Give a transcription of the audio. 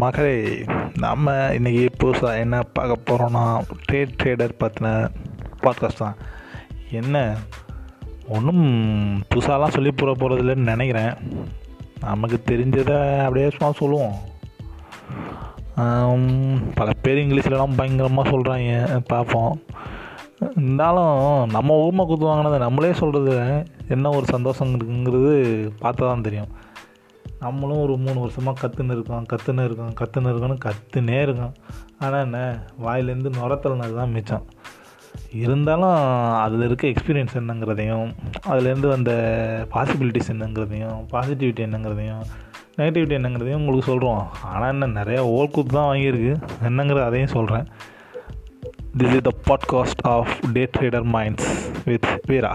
மகளே, நம்ம இன்றைக்கி புதுசாக என்ன பார்க்க போகிறோன்னா ட்ரேடர் பற்றின பாட்காஸ்ட் தான். என்ன ஒன்றும் புதுசாலாம் சொல்லி போகிற போகிறதில்லன்னு நினைக்கிறேன். நமக்கு தெரிஞ்சதை அப்படியே சும்மா சொல்லுவோம். பல பேர் இங்கிலீஷ்லாம் பயங்கரமாக சொல்கிறாங்க, பார்ப்போம். இருந்தாலும் நம்ம ஊமை குத்து வாங்கினதை நம்மளே சொல்கிறது என்ன ஒரு சந்தோஷம் இருக்குங்கிறது பார்த்தா தான் தெரியும். நம்மளும் ஒரு 3 வருஷமாக கற்றுன்னு இருக்கோம்னு கற்றுனே இருக்கோம். ஆனால் என்ன, வாயிலேருந்து நுரத்தலைனது தான் மிச்சம். இருந்தாலும் அதில் இருக்க எக்ஸ்பீரியன்ஸ் என்னங்கிறதையும், அதுலேருந்து வந்த பாசிபிலிட்டிஸ் என்னங்கிறதையும், பாசிட்டிவிட்டி என்னங்கிறதையும், நெகட்டிவிட்டி என்னங்கிறதையும் உங்களுக்கு சொல்கிறோம். ஆனால் என்ன, நிறையா ஓல் குத்து தான் வாங்கியிருக்கு என்னங்கிற அதையும் சொல்கிறேன். This is the podcast of day trader minds with Veera.